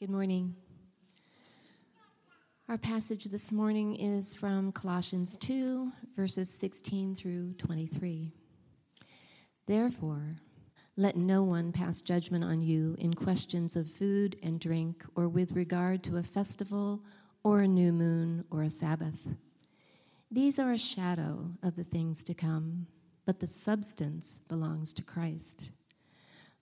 Good morning. Our passage this morning is from Colossians 2, verses 16 through 23. Therefore, let no one pass judgment on you in questions of food and drink, or with regard to a festival, or a new moon, or a Sabbath. These are a shadow of the things to come, but the substance belongs to Christ.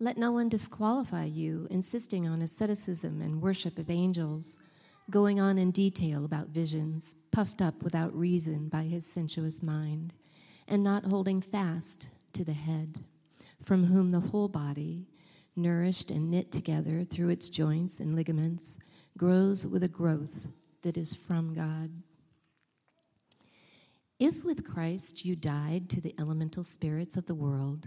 Let no one disqualify you, insisting on asceticism and worship of angels, going on in detail about visions, puffed up without reason by his sensuous mind, and not holding fast to the head, from whom the whole body, nourished and knit together through its joints and ligaments, grows with a growth that is from God. If with Christ you died to the elemental spirits of the world,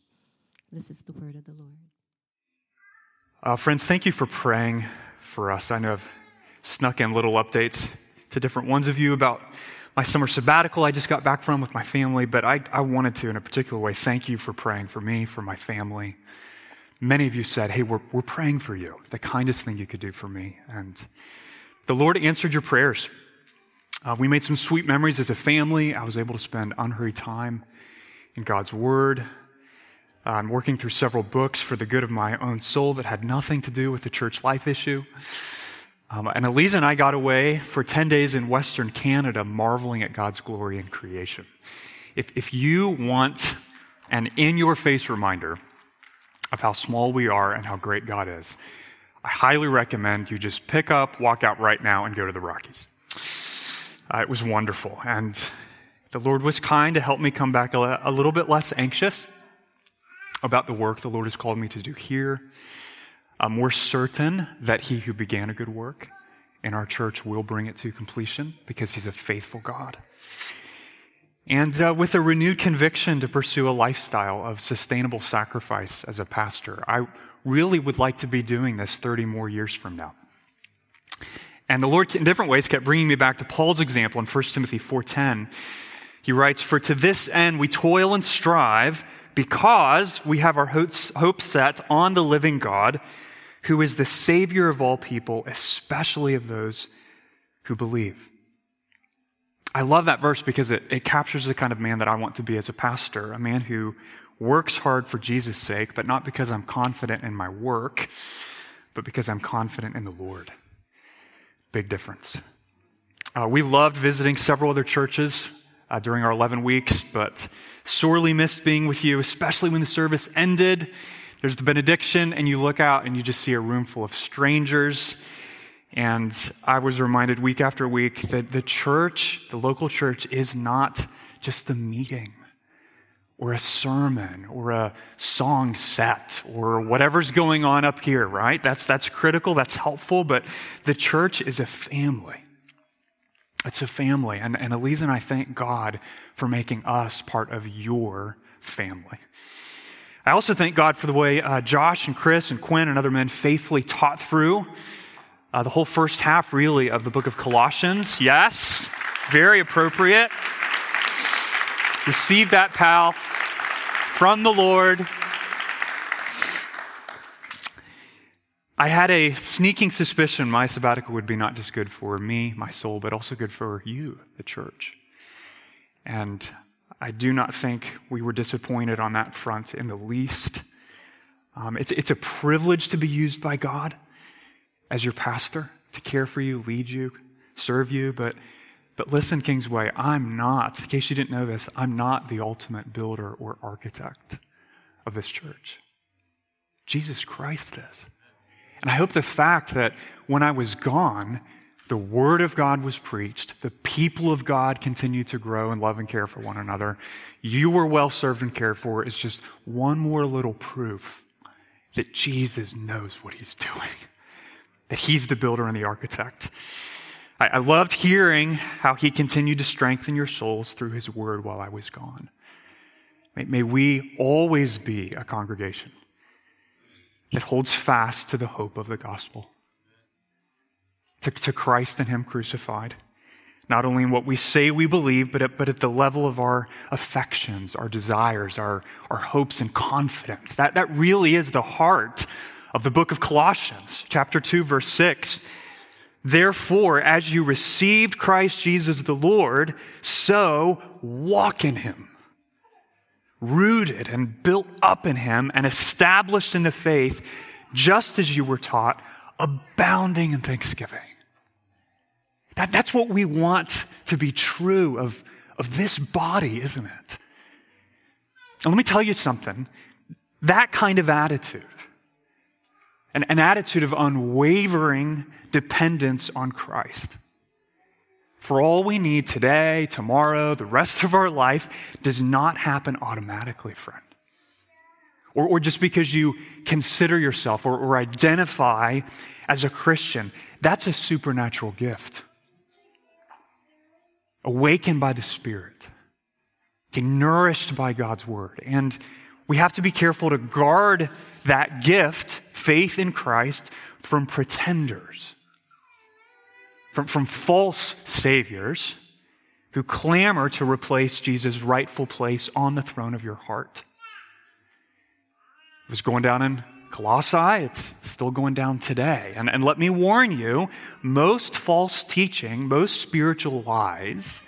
This is the word of the Lord. Friends, thank you for praying for us. I know I've snuck in little updates to different ones of you about my summer sabbatical I just got back from with my family, but I wanted to, in a particular way, thank you for praying for me, for my family. Many of you said, hey, we're praying for you, the kindest thing you could do for me. And the Lord answered your prayers. We made some sweet memories as a family. I was able to spend unhurried time in God's Word. I'm working through several books for the good of my own soul that had nothing to do with the church life issue. And Elisa and I got away for 10 days in Western Canada marveling at God's glory in creation. If you want an in-your-face reminder of how small we are and how great God is, I highly recommend you just pick up, walk out right now, and go to the Rockies. It was wonderful. And the Lord was kind to help me come back a little bit less anxious about the work the Lord has called me to do here. We're certain that he who began a good work in our church will bring it to completion because he's a faithful God. And with a renewed conviction to pursue a lifestyle of sustainable sacrifice as a pastor, I really would like to be doing this 30 more years from now. And the Lord, in different ways, kept bringing me back to Paul's example in 1 Timothy 4:10. He writes, "For to this end we toil and strive, because we have our hope set on the living God, who is the Savior of all people, especially of those who believe." I love that verse because it captures the kind of man that I want to be as a pastor, a man who works hard for Jesus' sake, but not because I'm confident in my work, but because I'm confident in the Lord. Big difference. We loved visiting several other churches during our 11 weeks, but sorely missed being with you, especially when the service ended. There's the benediction, and you look out and you just see a room full of strangers. And I was reminded week after week that the church, the local church, is not just a meeting or a sermon or a song set or whatever's going on up here, right? That's critical, that's helpful, but the church is a family. It's a family, and Elisa and I thank God for making us part of your family. I also thank God for the way Josh and Chris and Quinn and other men faithfully taught through the whole first half, really, of the book of Colossians. Yes, very appropriate. Receive that, pal, from the Lord. I had a sneaking suspicion my sabbatical would be not just good for me, my soul, but also good for you, the church. And I do not think we were disappointed on that front in the least. It's a privilege to be used by God as your pastor, to care for you, lead you, serve you. But listen, Kingsway, I'm not, in case you didn't know this, I'm not the ultimate builder or architect of this church. Jesus Christ is. And I hope the fact that when I was gone, the Word of God was preached, the people of God continued to grow and love and care for one another, you were well served and cared for, is just one more little proof that Jesus knows what he's doing, that he's the builder and the architect. I loved hearing how he continued to strengthen your souls through his word while I was gone. May we always be a congregation that holds fast to the hope of the gospel, to Christ and him crucified, not only in what we say we believe, but at the level of our affections, our desires, our hopes and confidence. That really is the heart of the book of Colossians, chapter 2, verse 6. Therefore, as you received Christ Jesus the Lord, so walk in him, rooted and built up in him and established in the faith, just as you were taught, abounding in thanksgiving. That's what we want to be true of this body, isn't it? And let me tell you something. That kind of attitude, an attitude of unwavering dependence on Christ, for all we need today, tomorrow, the rest of our life, does not happen automatically, friend. Or just because you consider yourself or identify as a Christian. That's a supernatural gift, awakened by the Spirit, nourished by God's word. And we have to be careful to guard that gift, faith in Christ, from pretenders, from false saviors who clamor to replace Jesus' rightful place on the throne of your heart. It was going down in Colossae, it's still going down today. And let me warn you, most false teaching, most spiritual lies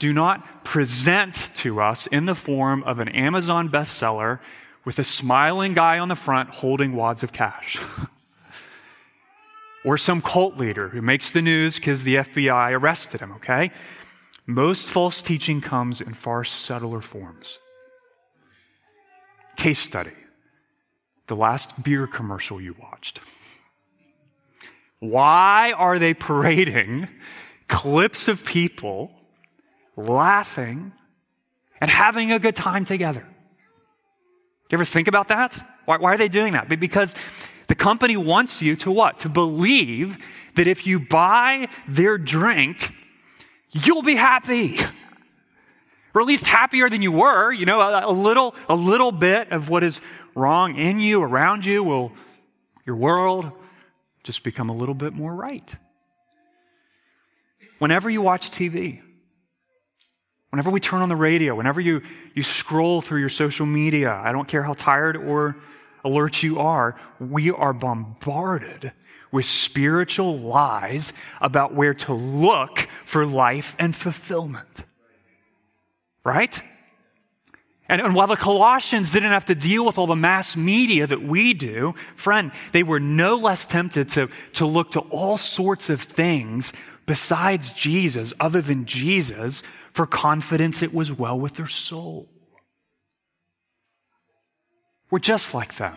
do not present to us in the form of an Amazon bestseller with a smiling guy on the front holding wads of cash. Or some cult leader who makes the news because the FBI arrested him, okay? Most false teaching comes in far subtler forms. Case study: the last beer commercial you watched. Why are they parading clips of people laughing and having a good time together? You ever think about that? Why are they doing that? Because the company wants you to what? To believe that if you buy their drink, you'll be happy. Or at least happier than you were. You know, a little bit of what is wrong in you, around you, will your world just become a little bit more right. Whenever you watch TV, whenever we turn on the radio, whenever you scroll through your social media, I don't care how tired or alert you are, we are bombarded with spiritual lies about where to look for life and fulfillment, right? And while the Colossians didn't have to deal with all the mass media that we do, friend, they were no less tempted to look to all sorts of things besides Jesus, other than Jesus, for confidence it was well with their soul. We're just like them,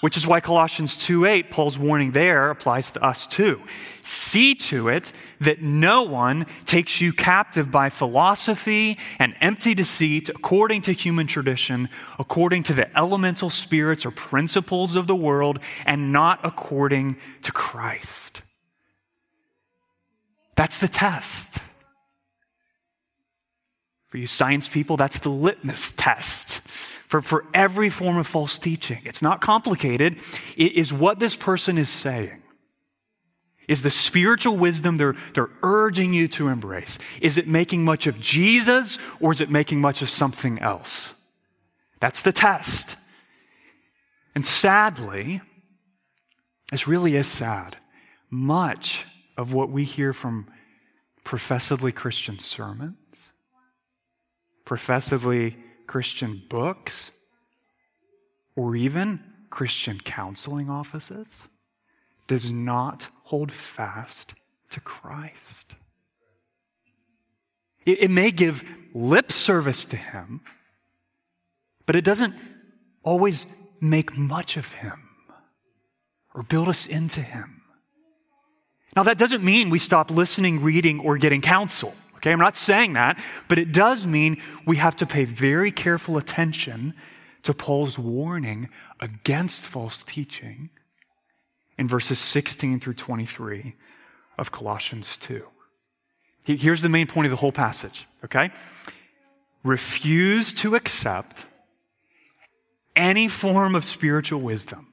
which is why Colossians 2:8, Paul's warning there, applies to us too. See to it that no one takes you captive by philosophy and empty deceit, according to human tradition, according to the elemental spirits or principles of the world, and not according to Christ. That's the test. For you science people, that's the litmus test. For every form of false teaching. It's not complicated. It is what this person is saying. Is the spiritual wisdom they're urging you to embrace? Is it making much of Jesus, or is it making much of something else? That's the test. And sadly, this really is sad, much of what we hear from professedly Christian sermons, professedly Christian books, or even Christian counseling offices, does not hold fast to Christ. It may give lip service to him, but it doesn't always make much of him or build us into him. Now, that doesn't mean we stop listening, reading, or getting counsel. Okay, I'm not saying that, but it does mean we have to pay very careful attention to Paul's warning against false teaching in verses 16 through 23 of Colossians 2. Here's the main point of the whole passage, okay? Refuse to accept any form of spiritual wisdom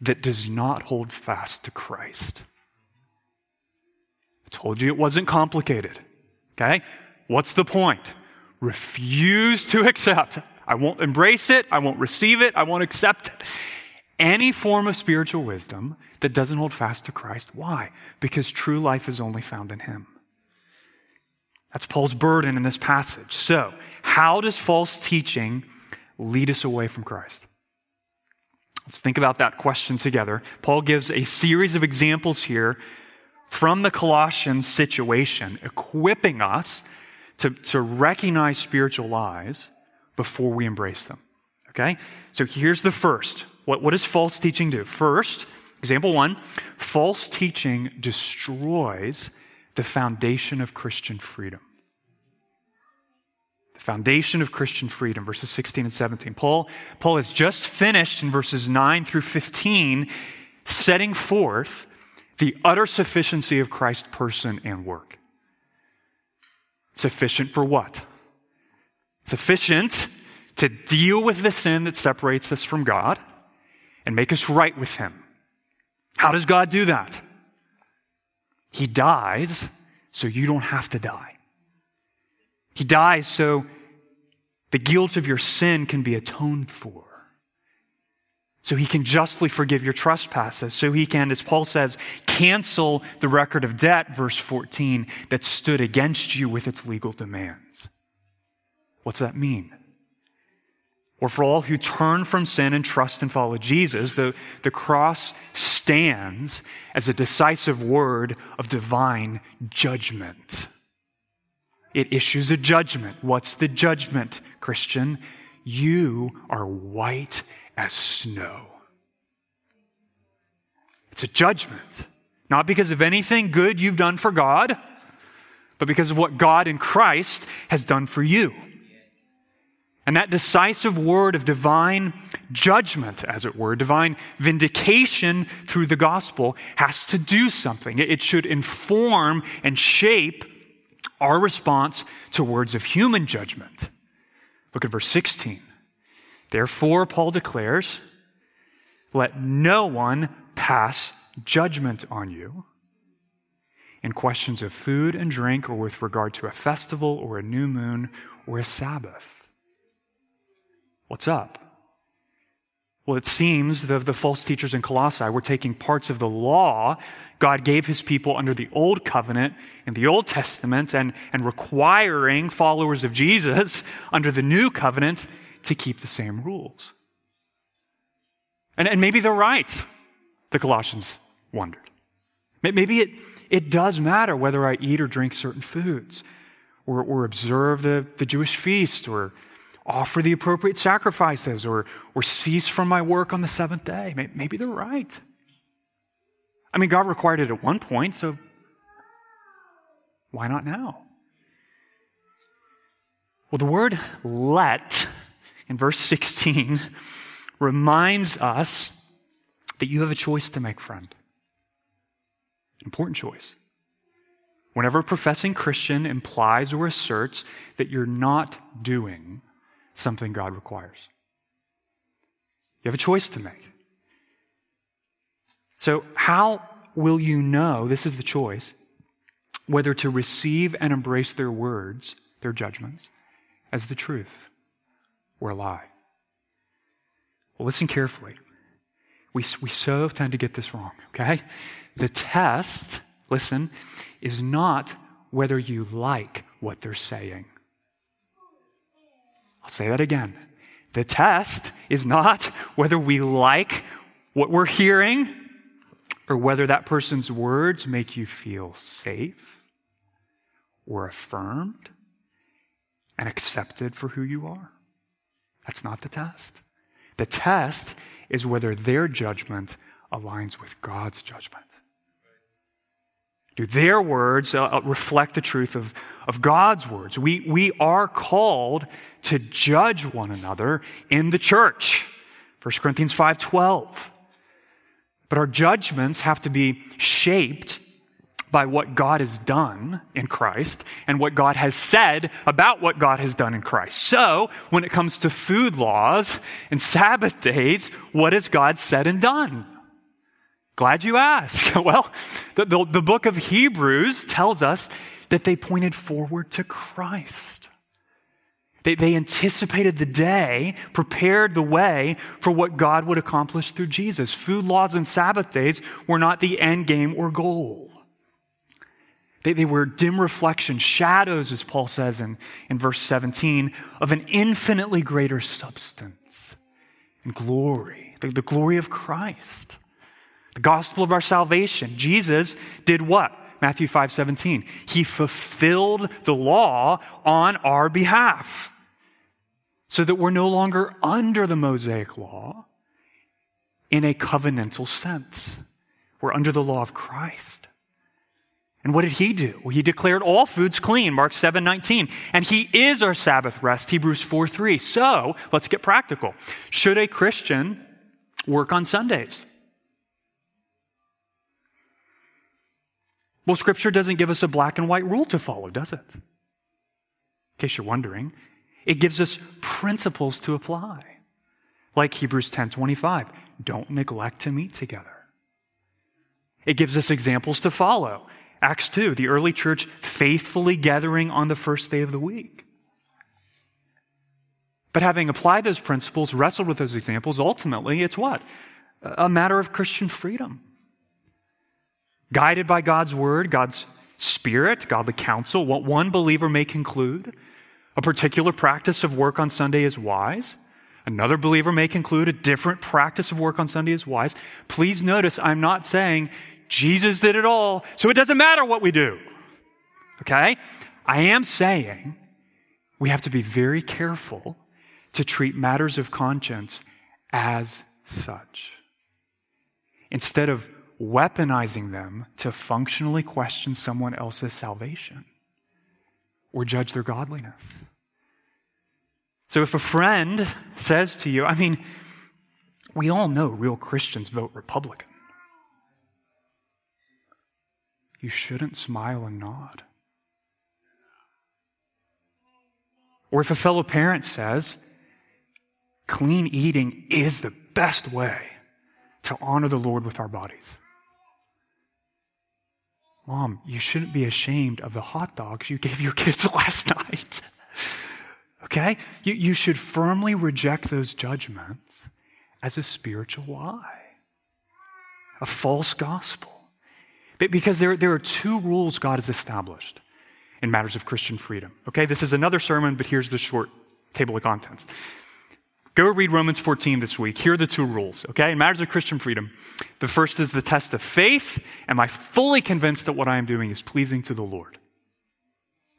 that does not hold fast to Christ. I told you it wasn't complicated, okay? What's the point? Refuse to accept. I won't embrace it. I won't receive it. I won't accept it. Any form of spiritual wisdom that doesn't hold fast to Christ. Why? Because true life is only found in Him. That's Paul's burden in this passage. So, how does false teaching lead us away from Christ? Let's think about that question together. Paul gives a series of examples here from the Colossians situation, equipping us to recognize spiritual lies before we embrace them, okay? So here's the first. What does false teaching do? First, example one, false teaching destroys the foundation of Christian freedom. The foundation of Christian freedom, verses 16 and 17. Paul has just finished in verses 9 through 15, setting forth the utter sufficiency of Christ's person and work. Sufficient for what? Sufficient to deal with the sin that separates us from God and make us right with Him. How does God do that? He dies so you don't have to die. He dies so the guilt of your sin can be atoned for. So He can justly forgive your trespasses. So He can, as Paul says, cancel the record of debt, verse 14, that stood against you with its legal demands. What's that mean? Or for all who turn from sin and trust and follow Jesus, the cross stands as a decisive word of divine judgment. It issues a judgment. What's the judgment, Christian? You are white as snow. It's a judgment, not because of anything good you've done for God, but because of what God in Christ has done for you. And that decisive word of divine judgment, as it were, divine vindication through the gospel has to do something. It should inform and shape our response to words of human judgment. Look at verse 16. Therefore, Paul declares, let no one pass judgment on you in questions of food and drink or with regard to a festival or a new moon or a Sabbath. What's up? Well, it seems that the false teachers in Colossae were taking parts of the law God gave His people under the Old Covenant in the Old Testament and requiring followers of Jesus under the New Covenant to keep the same rules. And maybe they're right, the Colossians wondered. Maybe it does matter whether I eat or drink certain foods or observe the Jewish feast or offer the appropriate sacrifices or cease from my work on the seventh day. Maybe they're right. I mean, God required it at one point, so why not now? Well, the word let in verse 16 reminds us that you have a choice to make, friend. An important choice. Whenever a professing Christian implies or asserts that you're not doing something God requires. You have a choice to make. So how will you know, this is the choice, whether to receive and embrace their words, their judgments, as the truth or a lie? Well, listen carefully. We so tend to get this wrong, okay? The test, listen, is not whether you like what they're saying. I'll say that again. The test is not whether we like what we're hearing or whether that person's words make you feel safe or affirmed and accepted for who you are. That's not the test. The test is whether their judgment aligns with God's judgment. Do their words reflect the truth of God's words? We are called to judge one another in the church. 1 Corinthians 5:12. But our judgments have to be shaped by what God has done in Christ and what God has said about what God has done in Christ. So when it comes to food laws and Sabbath days, what has God said and done? Glad you asked. Well, the book of Hebrews tells us that they pointed forward to Christ. They anticipated the day, prepared the way for what God would accomplish through Jesus. Food laws and Sabbath days were not the end game or goal. They were dim reflections, shadows, as Paul says in verse 17, of an infinitely greater substance and glory, the glory of Christ, the gospel of our salvation. Jesus did what? Matthew 5:17. He fulfilled the law on our behalf so that we're no longer under the Mosaic law in a covenantal sense. We're under the law of Christ. And what did he do? Well, he declared all foods clean, Mark 7:19. And he is our Sabbath rest, Hebrews 4:3. So let's get practical. Should a Christian work on Sundays? Well, Scripture doesn't give us a black and white rule to follow, does it? In case you're wondering, it gives us principles to apply. Like Hebrews 10:25, don't neglect to meet together. It gives us examples to follow. Acts 2, the early church faithfully gathering on the first day of the week. But having applied those principles, wrestled with those examples, ultimately it's what? A matter of Christian freedom. Guided by God's word, God's spirit, godly counsel, what one believer may conclude, a particular practice of work on Sunday is wise. Another believer may conclude a different practice of work on Sunday is wise. Please notice I'm not saying Jesus did it all, so it doesn't matter what we do, okay? I am saying we have to be very careful to treat matters of conscience as such, instead of weaponizing them to functionally question someone else's salvation or judge their godliness. So if a friend says to you, I mean, we all know real Christians vote Republican. You shouldn't smile and nod. Or if a fellow parent says, clean eating is the best way to honor the Lord with our bodies. Mom, you shouldn't be ashamed of the hot dogs you gave your kids last night. Okay? You should firmly reject those judgments as a spiritual lie, a false gospel. Because there are two rules God has established in matters of Christian freedom. Okay? This is another sermon, but here's the short table of contents. Go read Romans 14 this week. Here are the two rules, okay? In matters of Christian freedom, the first is the test of faith. Am I fully convinced that what I am doing is pleasing to the Lord?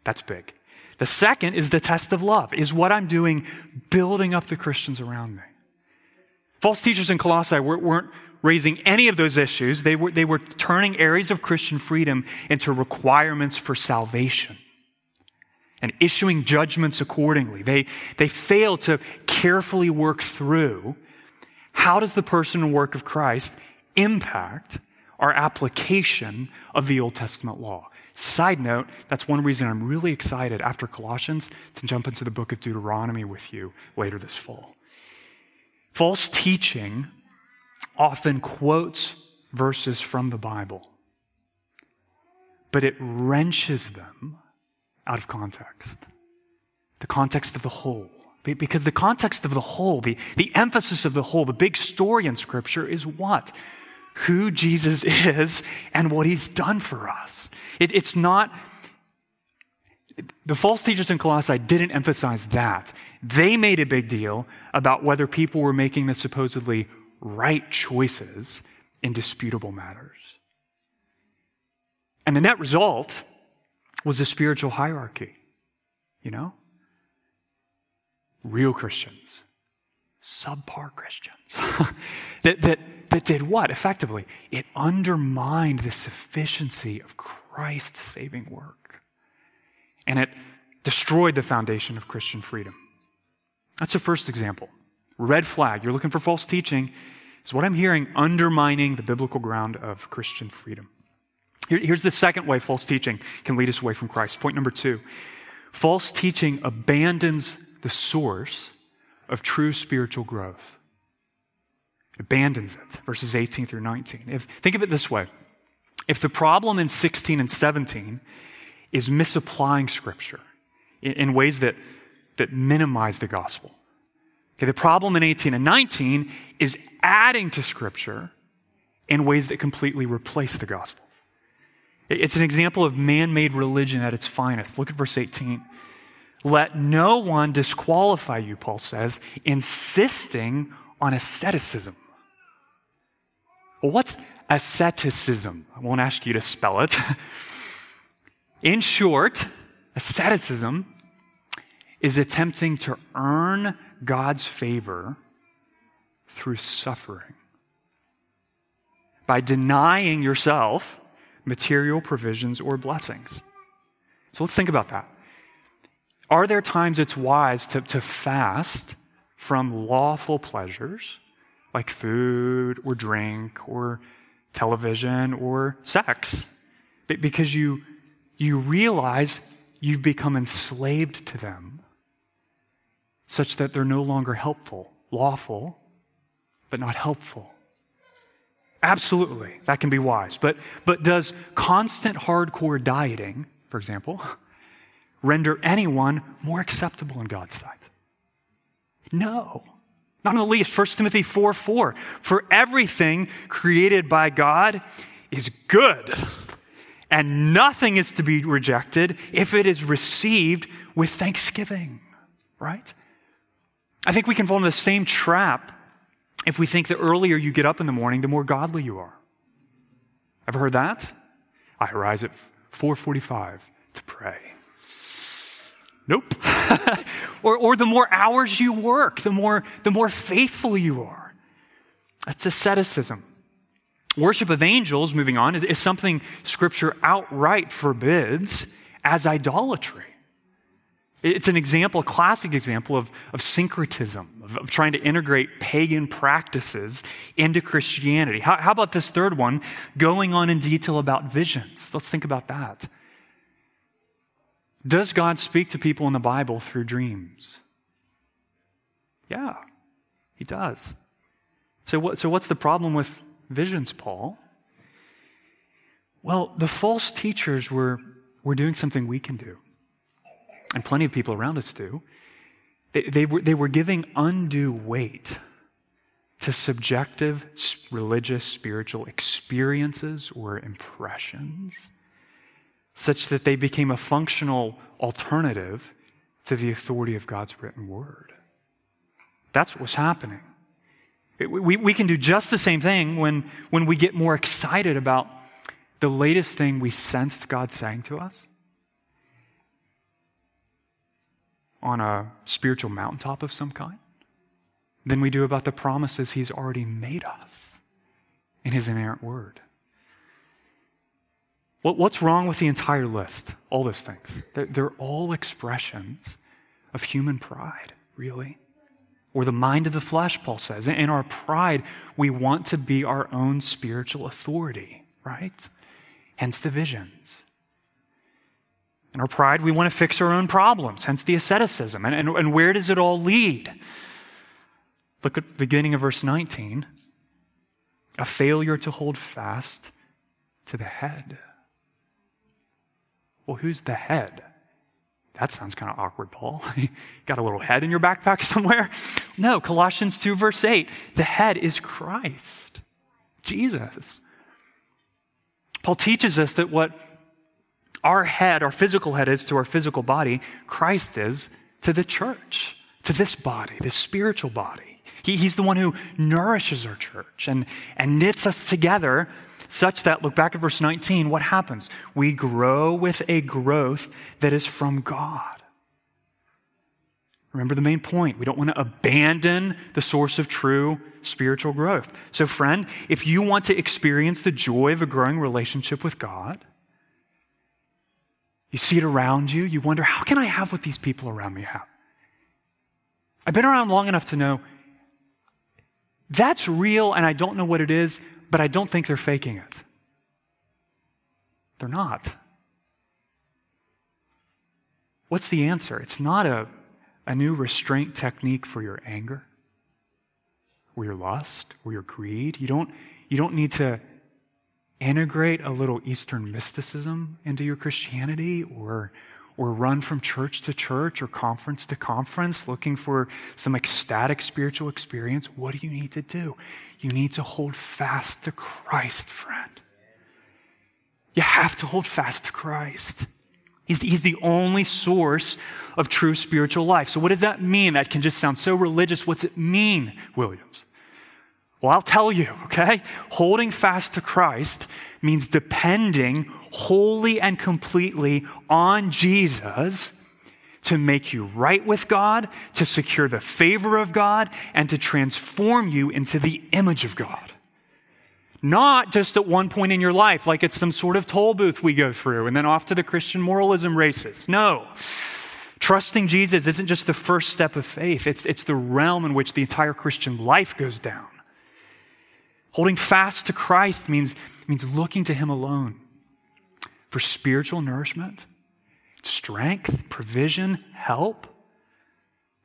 That's big. The second is the test of love. Is what I'm doing building up the Christians around me? False teachers in Colossae weren't raising any of those issues. They were turning areas of Christian freedom into requirements for salvation and issuing judgments accordingly. They fail to carefully work through how does the person and work of Christ impact our application of the Old Testament law. Side note, that's one reason I'm really excited after Colossians to jump into the book of Deuteronomy with you later this fall. False teaching often quotes verses from the Bible, but it wrenches them out of context, the context of the whole. Because the context of the whole, the emphasis of the whole, the big story in Scripture is what? Who Jesus is and what he's done for us. It's not, the false teachers in Colossae didn't emphasize that. They made a big deal about whether people were making the supposedly right choices in disputable matters. And the net result was a spiritual hierarchy, you know? Real Christians, subpar Christians, that did what? Effectively, it undermined the sufficiency of Christ's saving work. And it destroyed the foundation of Christian freedom. That's the first example. Red flag. You're looking for false teaching. is what I'm hearing undermining the biblical ground of Christian freedom. Here's the second way false teaching can lead us away from Christ. Point number 2, false teaching abandons the source of true spiritual growth. It abandons it, verses 18 through 19. Think of it this way. If the problem in 16 and 17 is misapplying Scripture in ways that minimize the gospel, okay, the problem in 18 and 19 is adding to Scripture in ways that completely replace the gospel. It's an example of man-made religion at its finest. Look at verse 18. Let no one disqualify you, Paul says, insisting on asceticism. Well, what's asceticism? I won't ask you to spell it. In short, asceticism is attempting to earn God's favor through suffering. By denying yourself material provisions or blessings. So let's think about that. Are there times it's wise to fast from lawful pleasures like food or drink or television or sex because you realize you've become enslaved to them such that they're no longer helpful, lawful, but not helpful? Absolutely, that can be wise. But does constant hardcore dieting, for example, render anyone more acceptable in God's sight? No, not in the least. 1 Timothy 4:4, for everything created by God is good, and nothing is to be rejected if it is received with thanksgiving, right? I think we can fall into the same trap if we think the earlier you get up in the morning, the more godly you are. Ever heard that? I rise at 4:45 to pray. Nope. Or the more hours you work, the more faithful you are. That's asceticism. Worship of angels, moving on, is something Scripture outright forbids as idolatry. It's an example, a classic example of syncretism, of trying to integrate pagan practices into Christianity. How about this third one, going on in detail about visions? Let's think about that. Does God speak to people in the Bible through dreams? Yeah, he does. So what's the problem with visions, Paul? Well, the false teachers were doing something we can do. And plenty of people around us do, they were giving undue weight to subjective religious spiritual experiences or impressions such that they became a functional alternative to the authority of God's written word. That's what was happening. We can do just the same thing when we get more excited about the latest thing we sensed God saying to us on a spiritual mountaintop of some kind than we do about the promises he's already made us in his inerrant word. What's wrong with the entire list? All those things. They're all expressions of human pride, really. Or the mind of the flesh, Paul says. In our pride, we want to be our own spiritual authority, right? Hence the visions. In our pride, we want to fix our own problems, hence the asceticism. And where does it all lead? Look at the beginning of verse 19. A failure to hold fast to the head. Well, who's the head? That sounds kind of awkward, Paul. You got a little head in your backpack somewhere? No, Colossians 2, verse 8. The head is Christ, Jesus. Paul teaches us that what our head, our physical head is to our physical body, Christ is to the church, to this body, this spiritual body. He's the one who nourishes our church and knits us together such that, look back at verse 19, what happens? We grow with a growth that is from God. Remember the main point. We don't want to abandon the source of true spiritual growth. So friend, if you want to experience the joy of a growing relationship with God, you see it around you. You wonder, how can I have what these people around me have? I've been around long enough to know That's real, and I don't know what it is, but I don't think they're faking it. They're not. What's the answer? It's not a new restraint technique for your anger, or your lust, or your greed. You don't need to integrate a little Eastern mysticism into your Christianity, or run from church to church or conference to conference looking for some ecstatic spiritual experience. What do you need to do? You need to hold fast to Christ, friend. You have to hold fast to Christ. He's the only source of true spiritual life. So what does that mean? That can just sound so religious. What's it mean, Williams? Well, I'll tell you, okay? Holding fast to Christ means depending wholly and completely on Jesus to make you right with God, to secure the favor of God, and to transform you into the image of God. Not just at one point in your life, like it's some sort of toll booth we go through and then off to the Christian moralism races. No. Trusting Jesus isn't just the first step of faith. It's the realm in which the entire Christian life goes down. Holding fast to Christ means looking to him alone for spiritual nourishment, strength, provision, help.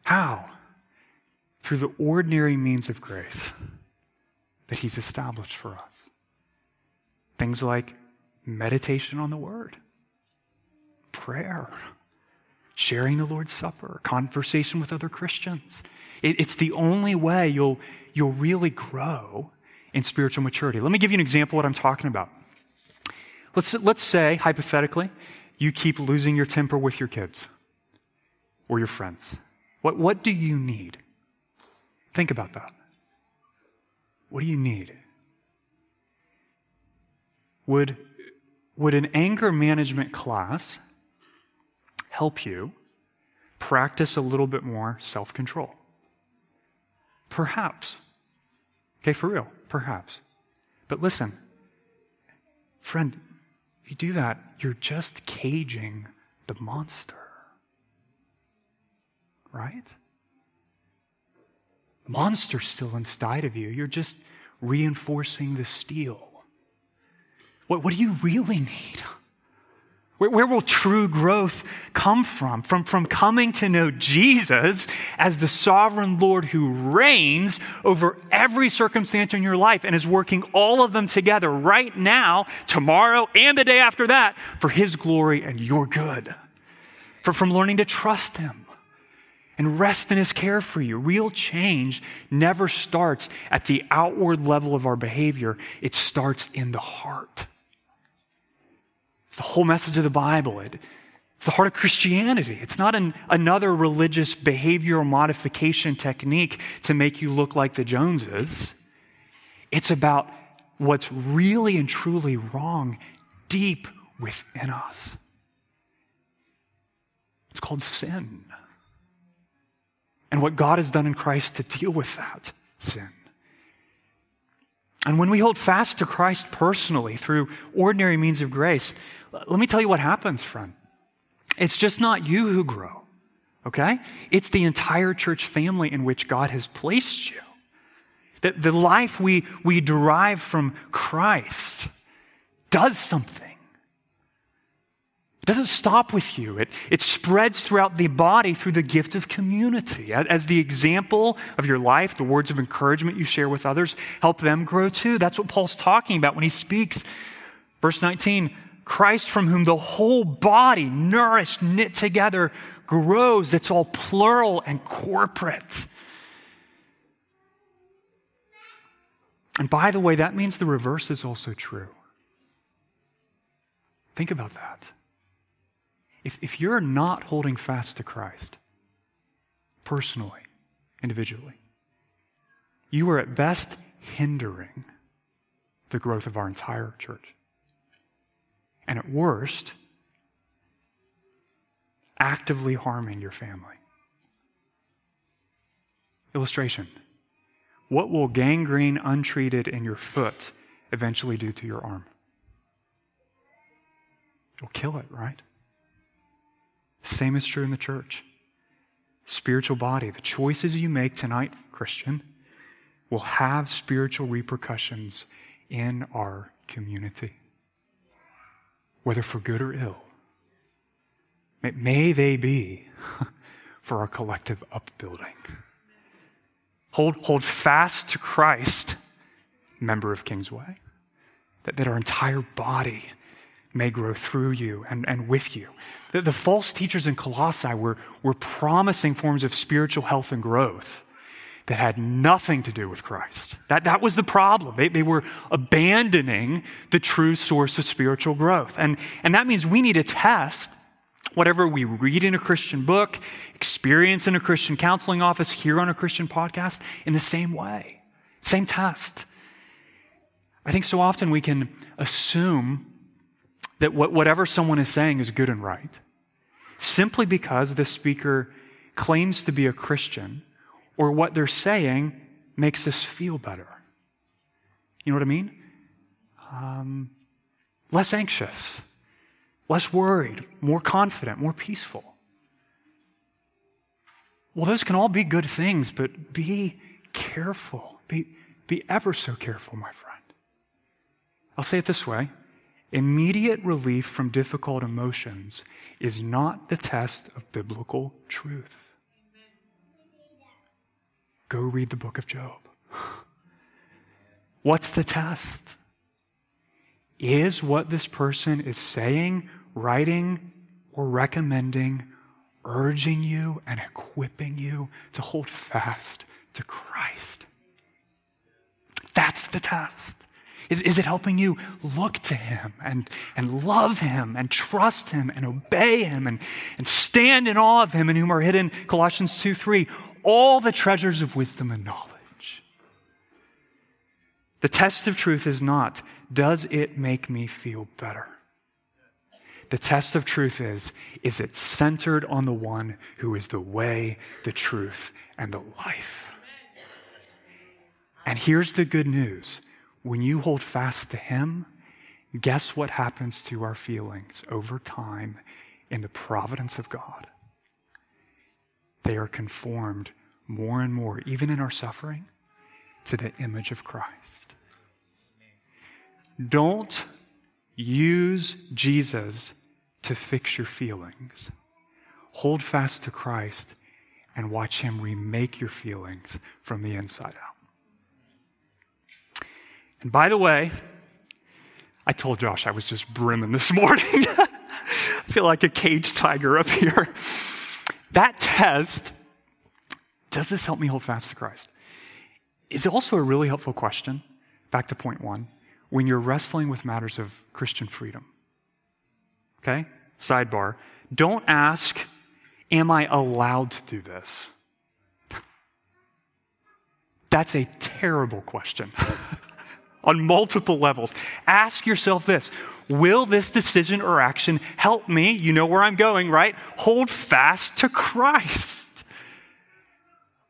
How? Through the ordinary means of grace that he's established for us. Things like meditation on the word, prayer, sharing the Lord's Supper, conversation with other Christians. It's the only way you'll really grow in spiritual maturity. Let me give you an example of what I'm talking about. Let's say, hypothetically, you keep losing your temper with your kids or your friends. What do you need? Think about that. What do you need? Would an anger management class help you practice a little bit more self-control? Perhaps. Okay, for real, perhaps. But listen, friend, if you do that, you're just caging the monster, right? Monster's still inside of you. You're just reinforcing the steel. What do you really need? Where will true growth come from? From coming to know Jesus as the sovereign Lord who reigns over every circumstance in your life and is working all of them together right now, tomorrow, and the day after that for his glory and your good. From learning to trust him and rest in his care for you. Real change never starts at the outward level of our behavior. It starts in the heart. The whole message of the Bible. It's the heart of Christianity. It's not another religious behavioral modification technique to make you look like the Joneses. It's about what's really and truly wrong deep within us. It's called sin. And what God has done in Christ to deal with that sin. And when we hold fast to Christ personally through ordinary means of grace, let me tell you what happens, friend. It's just not you who grow, okay? It's the entire church family in which God has placed you. The life we derive from Christ does something. It doesn't stop with you. It spreads throughout the body through the gift of community. As the example of your life, the words of encouragement you share with others, help them grow too. That's what Paul's talking about when he speaks. Verse 19, Christ, from whom the whole body, nourished, knit together, grows. It's all plural and corporate. And by the way, that means the reverse is also true. Think about that. If you're not holding fast to Christ, personally, individually, you are at best hindering the growth of our entire church. And at worst, actively harming your family. Illustration. What will gangrene untreated in your foot eventually do to your arm? It'll kill it, right? Same is true in the church. Spiritual body. The choices you make tonight, Christian, will have spiritual repercussions in our community, whether for good or ill. May they be for our collective upbuilding. Hold fast to Christ, member of Kingsway, that our entire body may grow through you and with you. The false teachers in Colossae were promising forms of spiritual health and growth that had nothing to do with Christ. That was the problem. They were abandoning the true source of spiritual growth. And that means we need to test whatever we read in a Christian book, experience in a Christian counseling office, hear on a Christian podcast, in the same way, same test. I think so often we can assume that whatever someone is saying is good and right, simply because the speaker claims to be a Christian or what they're saying makes us feel better. You know what I mean? Less anxious, less worried, more confident, more peaceful. Well, those can all be good things, but be careful. Be ever so careful, my friend. I'll say it this way. Immediate relief from difficult emotions is not the test of biblical truth. Go read the book of Job. What's the test? Is what this person is saying, writing, or recommending, urging you and equipping you to hold fast to Christ? That's the test. Is it helping you look to him and love him and trust him and obey him and stand in awe of him, in whom are hidden, Colossians 2:3, all the treasures of wisdom and knowledge? The test of truth is not, does it make me feel better? The test of truth is it centered on the one who is the way, the truth, and the life? And here's the good news. When you hold fast to him, guess what happens to our feelings over time in the providence of God? They are conformed more and more, even in our suffering, to the image of Christ. Don't use Jesus to fix your feelings. Hold fast to Christ and watch him remake your feelings from the inside out. And by the way, I told Josh I was just brimming this morning. I feel like a caged tiger up here. That test, does this help me hold fast to Christ, is also a really helpful question, back to point one, when you're wrestling with matters of Christian freedom. Okay? Sidebar. Don't ask, am I allowed to do this? That's a terrible question. On multiple levels. Ask yourself this, will this decision or action help me, you know where I'm going, right? Hold fast to Christ.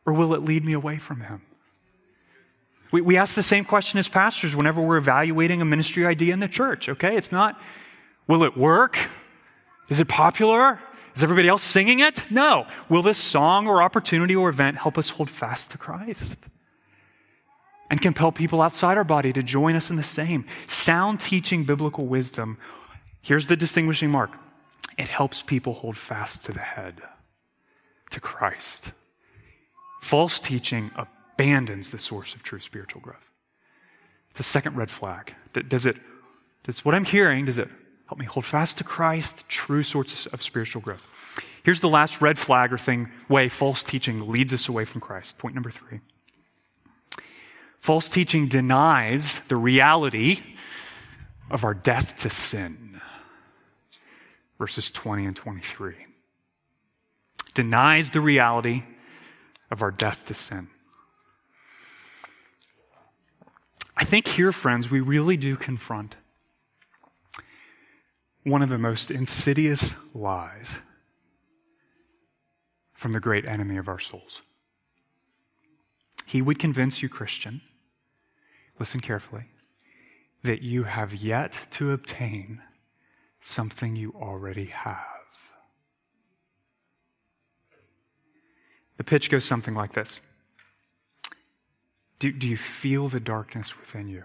Or will it lead me away from him? We ask the same question as pastors whenever we're evaluating a ministry idea in the church, okay? It's not, will it work? Is it popular? Is everybody else singing it? No. Will this song or opportunity or event help us hold fast to Christ? And compel people outside our body to join us in the same sound teaching biblical wisdom. Here's the distinguishing mark. It helps people hold fast to the head, to Christ. False teaching abandons the source of true spiritual growth. It's a second red flag. Does what I'm hearing, does it help me hold fast to Christ, true sources of spiritual growth? Here's the last red flag or thing, way false teaching leads us away from Christ. Point number three. False teaching denies the reality of our death to sin. Verses 20 and 23. Denies the reality of our death to sin. I think here, friends, we really do confront one of the most insidious lies from the great enemy of our souls. He would convince you, Christian, listen carefully, that you have yet to obtain something you already have. The pitch goes something like this. Do you feel the darkness within you?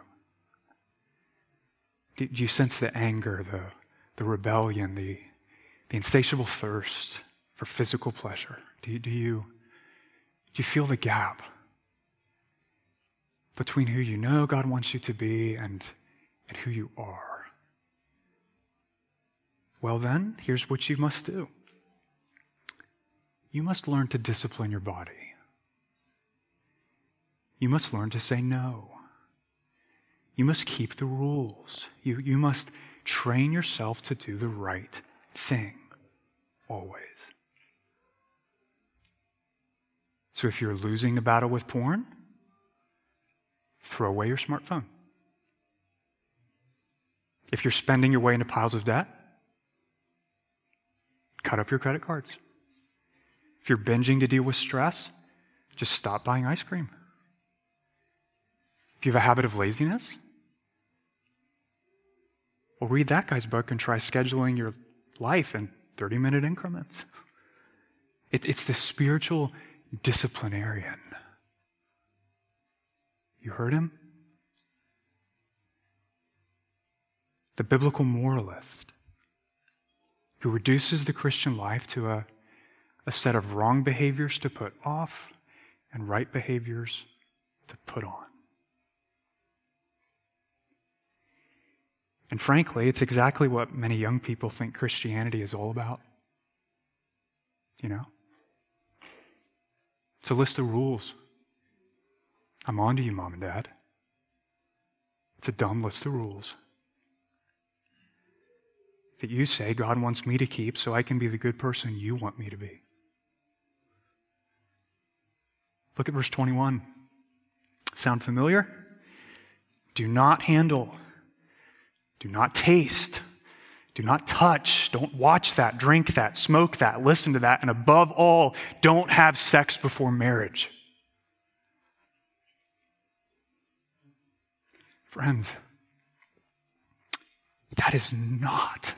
Do you sense the anger, the rebellion, the insatiable thirst for physical pleasure? Do you feel the gap between who you know God wants you to be and who you are? Well then, here's what you must do. You must learn to discipline your body. You must learn to say no. You must keep the rules. You must train yourself to do the right thing, always. So if you're losing the battle with porn, throw away your smartphone. If you're spending your way into piles of debt, cut up your credit cards. If you're binging to deal with stress, just stop buying ice cream. If you have a habit of laziness, well, read that guy's book and try scheduling your life in 30-minute increments. It's the spiritual disciplinarian. You heard him? The biblical moralist who reduces the Christian life to a set of wrong behaviors to put off and right behaviors to put on. And frankly, it's exactly what many young people think Christianity is all about. You know? It's a list of rules. I'm on to you, Mom and Dad. It's a dumb list of rules that you say God wants me to keep so I can be the good person you want me to be. Look at verse 21. Sound familiar? Do not handle. Do not taste, do not touch, don't watch that, drink that, smoke that, listen to that, and above all, don't have sex before marriage. Friends, that is not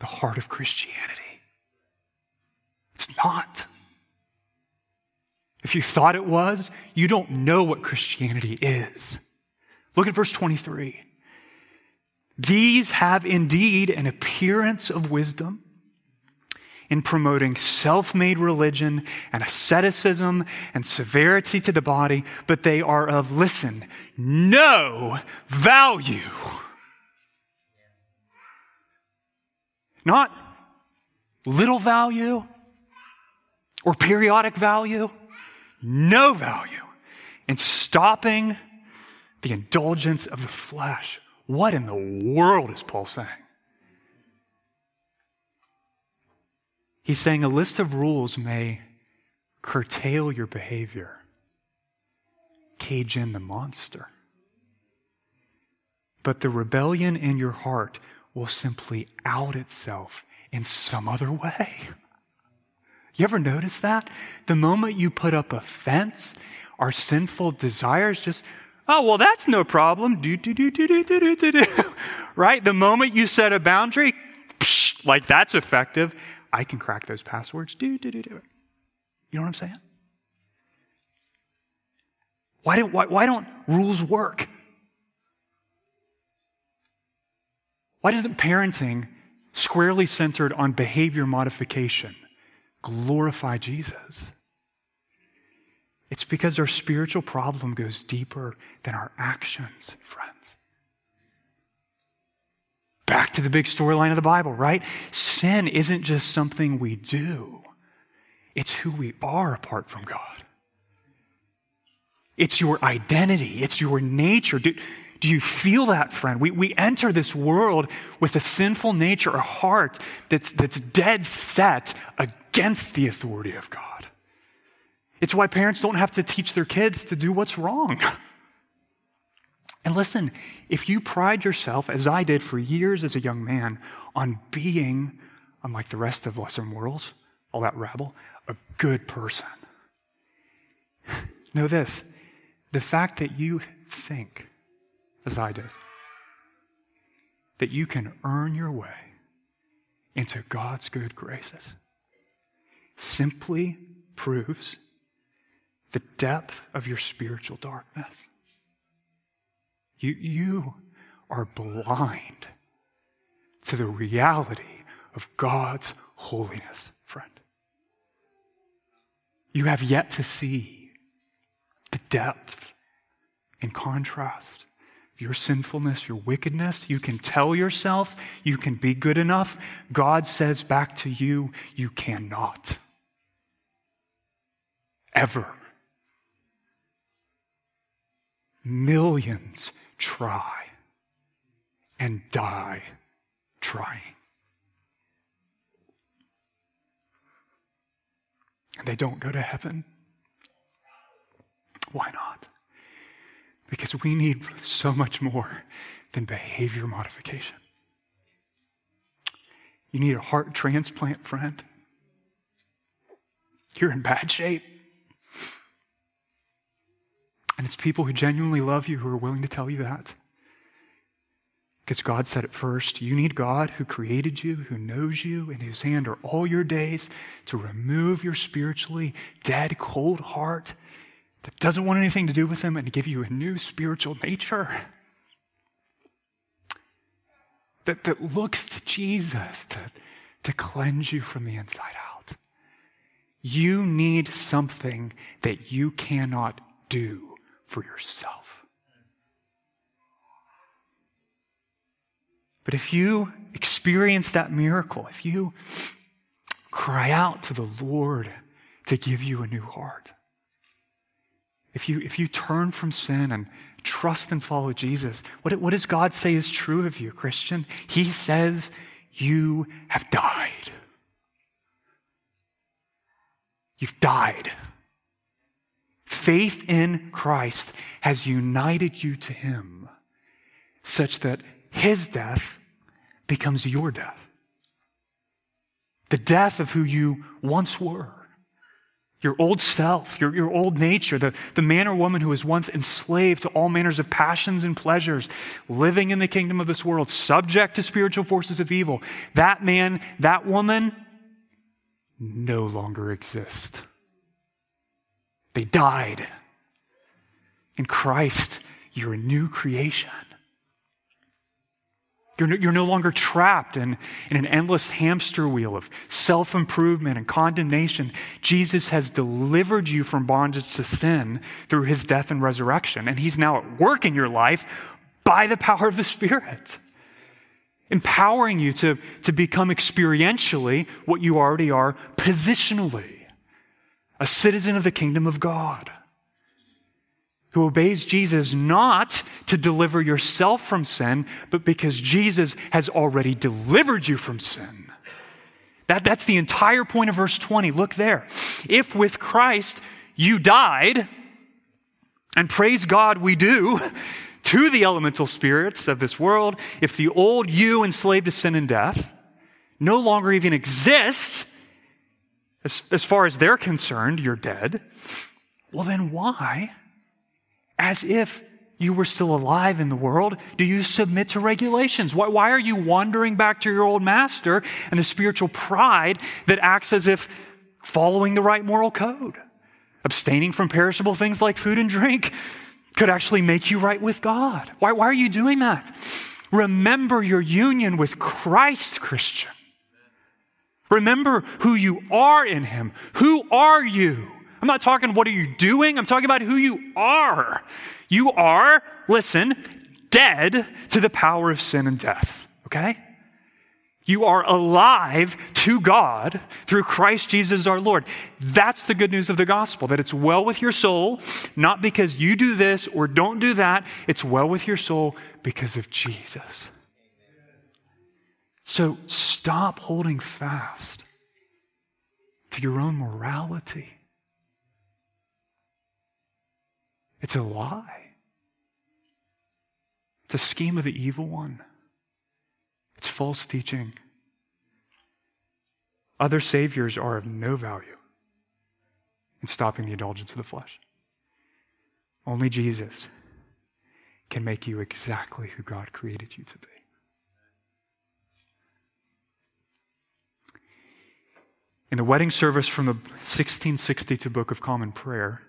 the heart of Christianity. It's not. If you thought it was, you don't know what Christianity is. Look at verse 23. These have indeed an appearance of wisdom in promoting self-made religion and asceticism and severity to the body, but they are of, listen, no value. Not little value or periodic value, no value in stopping the indulgence of the flesh. What in the world is Paul saying? He's saying a list of rules may curtail your behavior, cage in the monster. But the rebellion in your heart will simply out itself in some other way. You ever notice that? The moment you put up a fence, our sinful desires just... Oh, well, that's no problem. Right? The moment you set a boundary, psh, like that's effective. I can crack those passwords. You know what I'm saying? Why don't rules work? Why doesn't parenting squarely centered on behavior modification glorify Jesus? It's because our spiritual problem goes deeper than our actions, friends. Back to the big storyline of the Bible, right? Sin isn't just something we do. It's who we are apart from God. It's your identity. It's your nature. Do you feel that, friend? We enter this world with a sinful nature, a heart that's dead set against the authority of God. It's why parents don't have to teach their kids to do what's wrong. And listen, if you pride yourself, as I did for years as a young man, on being, unlike the rest of lesser mortals, all that rabble, a good person, know this, the fact that you think, as I did, that you can earn your way into God's good graces simply proves the depth of your spiritual darkness. You are blind to the reality of God's holiness, friend. You have yet to see the depth and contrast of your sinfulness, your wickedness. You can tell yourself you can be good enough. God says back to you, you cannot. Ever. Millions try and die trying. And they don't go to heaven. Why not? Because we need so much more than behavior modification. You need a heart transplant, friend. You're in bad shape. And it's people who genuinely love you who are willing to tell you that. Because God said it first, you need God who created you, who knows you, in whose hand are all your days to remove your spiritually dead, cold heart that doesn't want anything to do with him and to give you a new spiritual nature that looks to Jesus to cleanse you from the inside out. You need something that you cannot do for yourself. But if you experience that miracle, if you cry out to the Lord to give you a new heart, if you turn from sin and trust and follow Jesus, what does God say is true of you, Christian? He says, you have died. You've died. Faith in Christ has united you to him such that his death becomes your death. The death of who you once were. Your old self, your old nature, the man or woman who was once enslaved to all manners of passions and pleasures, living in the kingdom of this world, subject to spiritual forces of evil. That man, that woman no longer exist. They died. In Christ, you're a new creation. You're no longer trapped in an endless hamster wheel of self-improvement and condemnation. Jesus has delivered you from bondage to sin through his death and resurrection, and he's now at work in your life by the power of the Spirit, empowering you to become experientially what you already are positionally, a citizen of the kingdom of God, who obeys Jesus not to deliver yourself from sin, but because Jesus has already delivered you from sin. That's the entire point of verse 20. Look there. If with Christ you died, and praise God we do, to the elemental spirits of this world, if the old you enslaved to sin and death no longer even exists, as far as they're concerned, you're dead, well then why? As if you were still alive in the world, do you submit to regulations? Why are you wandering back to your old master and the spiritual pride that acts as if following the right moral code, abstaining from perishable things like food and drink, could actually make you right with God? Why are you doing that? Remember your union with Christ, Christian. Remember who you are in him. Who are you? I'm not talking what are you doing, I'm talking about who you are. You are, listen, dead to the power of sin and death, okay? You are alive to God through Christ Jesus our Lord. That's the good news of the gospel, that it's well with your soul, not because you do this or don't do that, it's well with your soul because of Jesus. So stop holding fast to your own morality. It's a lie. It's a scheme of the evil one. It's false teaching. Other saviors are of no value in stopping the indulgence of the flesh. Only Jesus can make you exactly who God created you to be. In the wedding service from the 1660 to Book of Common Prayer,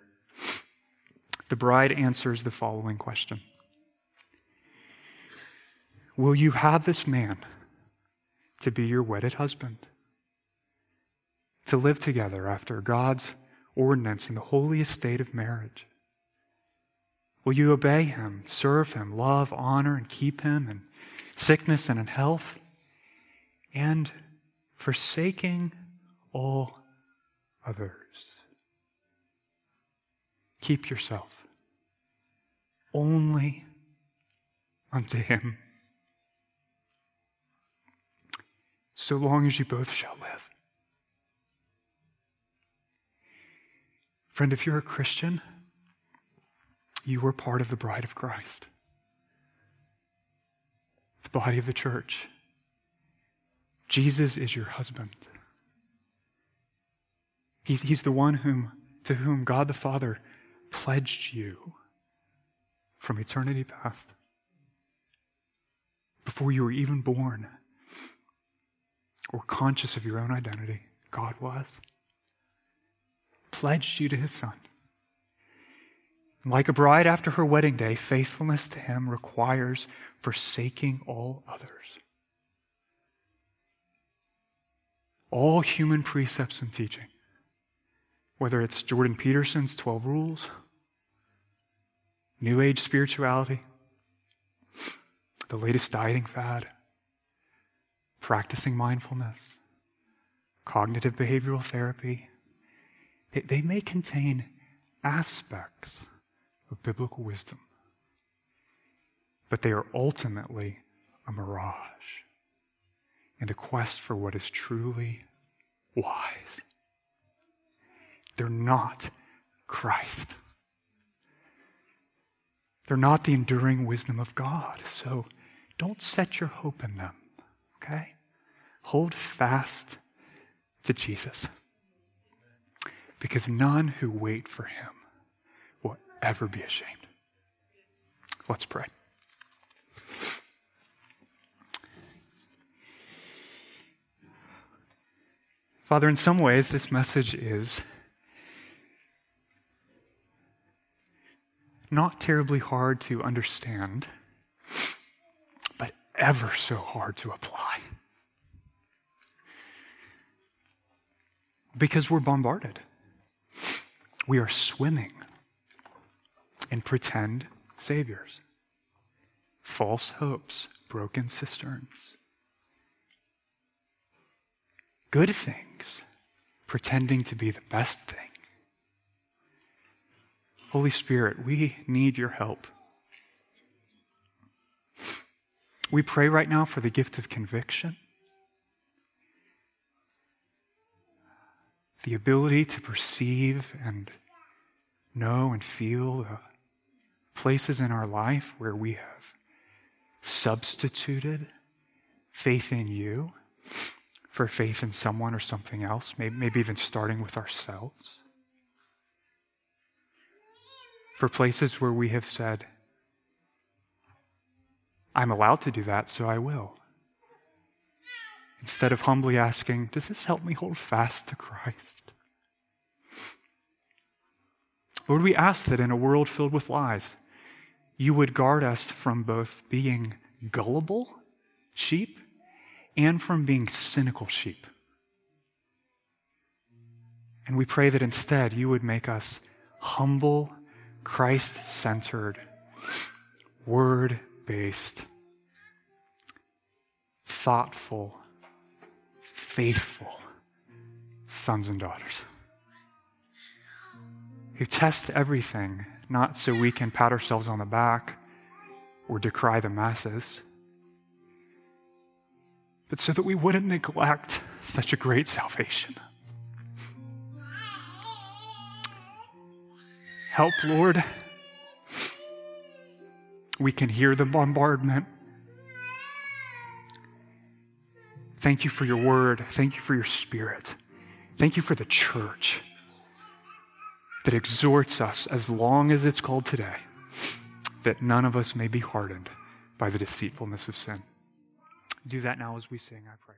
the bride answers the following question. Will you have this man to be your wedded husband? To live together after God's ordinance in the holy estate of marriage? Will you obey him, serve him, love, honor, and keep him in sickness and in health? And forsaking all others, keep yourself only unto him, so long as you both shall live. Friend, if you're a Christian, you are part of the bride of Christ, the body of the church. Jesus is your husband. He's the one to whom God the Father pledged you from eternity past. Before you were even born or conscious of your own identity, God pledged you to his Son. Like a bride after her wedding day, faithfulness to him requires forsaking all others. All human precepts and teaching, whether it's Jordan Peterson's 12 rules, New Age spirituality, the latest dieting fad, practicing mindfulness, cognitive behavioral therapy, they may contain aspects of biblical wisdom, but they are ultimately a mirage in the quest for what is truly wise. They're not Christ. They're not the enduring wisdom of God. So don't set your hope in them, okay? Hold fast to Jesus, because none who wait for him will ever be ashamed. Let's pray. Father, in some ways, this message is not terribly hard to understand, but ever so hard to apply. Because we're bombarded. We are swimming in pretend saviors, false hopes, broken cisterns. Good things, pretending to be the best thing. Holy Spirit, we need your help. We pray right now for the gift of conviction, the ability to perceive and know and feel the places in our life where we have substituted faith in you for faith in someone or something else, maybe even starting with ourselves. For places where we have said, I'm allowed to do that, so I will. Instead of humbly asking, does this help me hold fast to Christ? Lord, we ask that in a world filled with lies, you would guard us from both being gullible sheep and from being cynical sheep. And we pray that instead you would make us humble, Christ-centered, word-based, thoughtful, faithful sons and daughters who test everything, not so we can pat ourselves on the back or decry the masses, but so that we wouldn't neglect such a great salvation. Help, Lord. We can hear the bombardment. Thank you for your word. Thank you for your Spirit. Thank you for the church that exhorts us, as long as it's called today, that none of us may be hardened by the deceitfulness of sin. Do that now as we sing, I pray.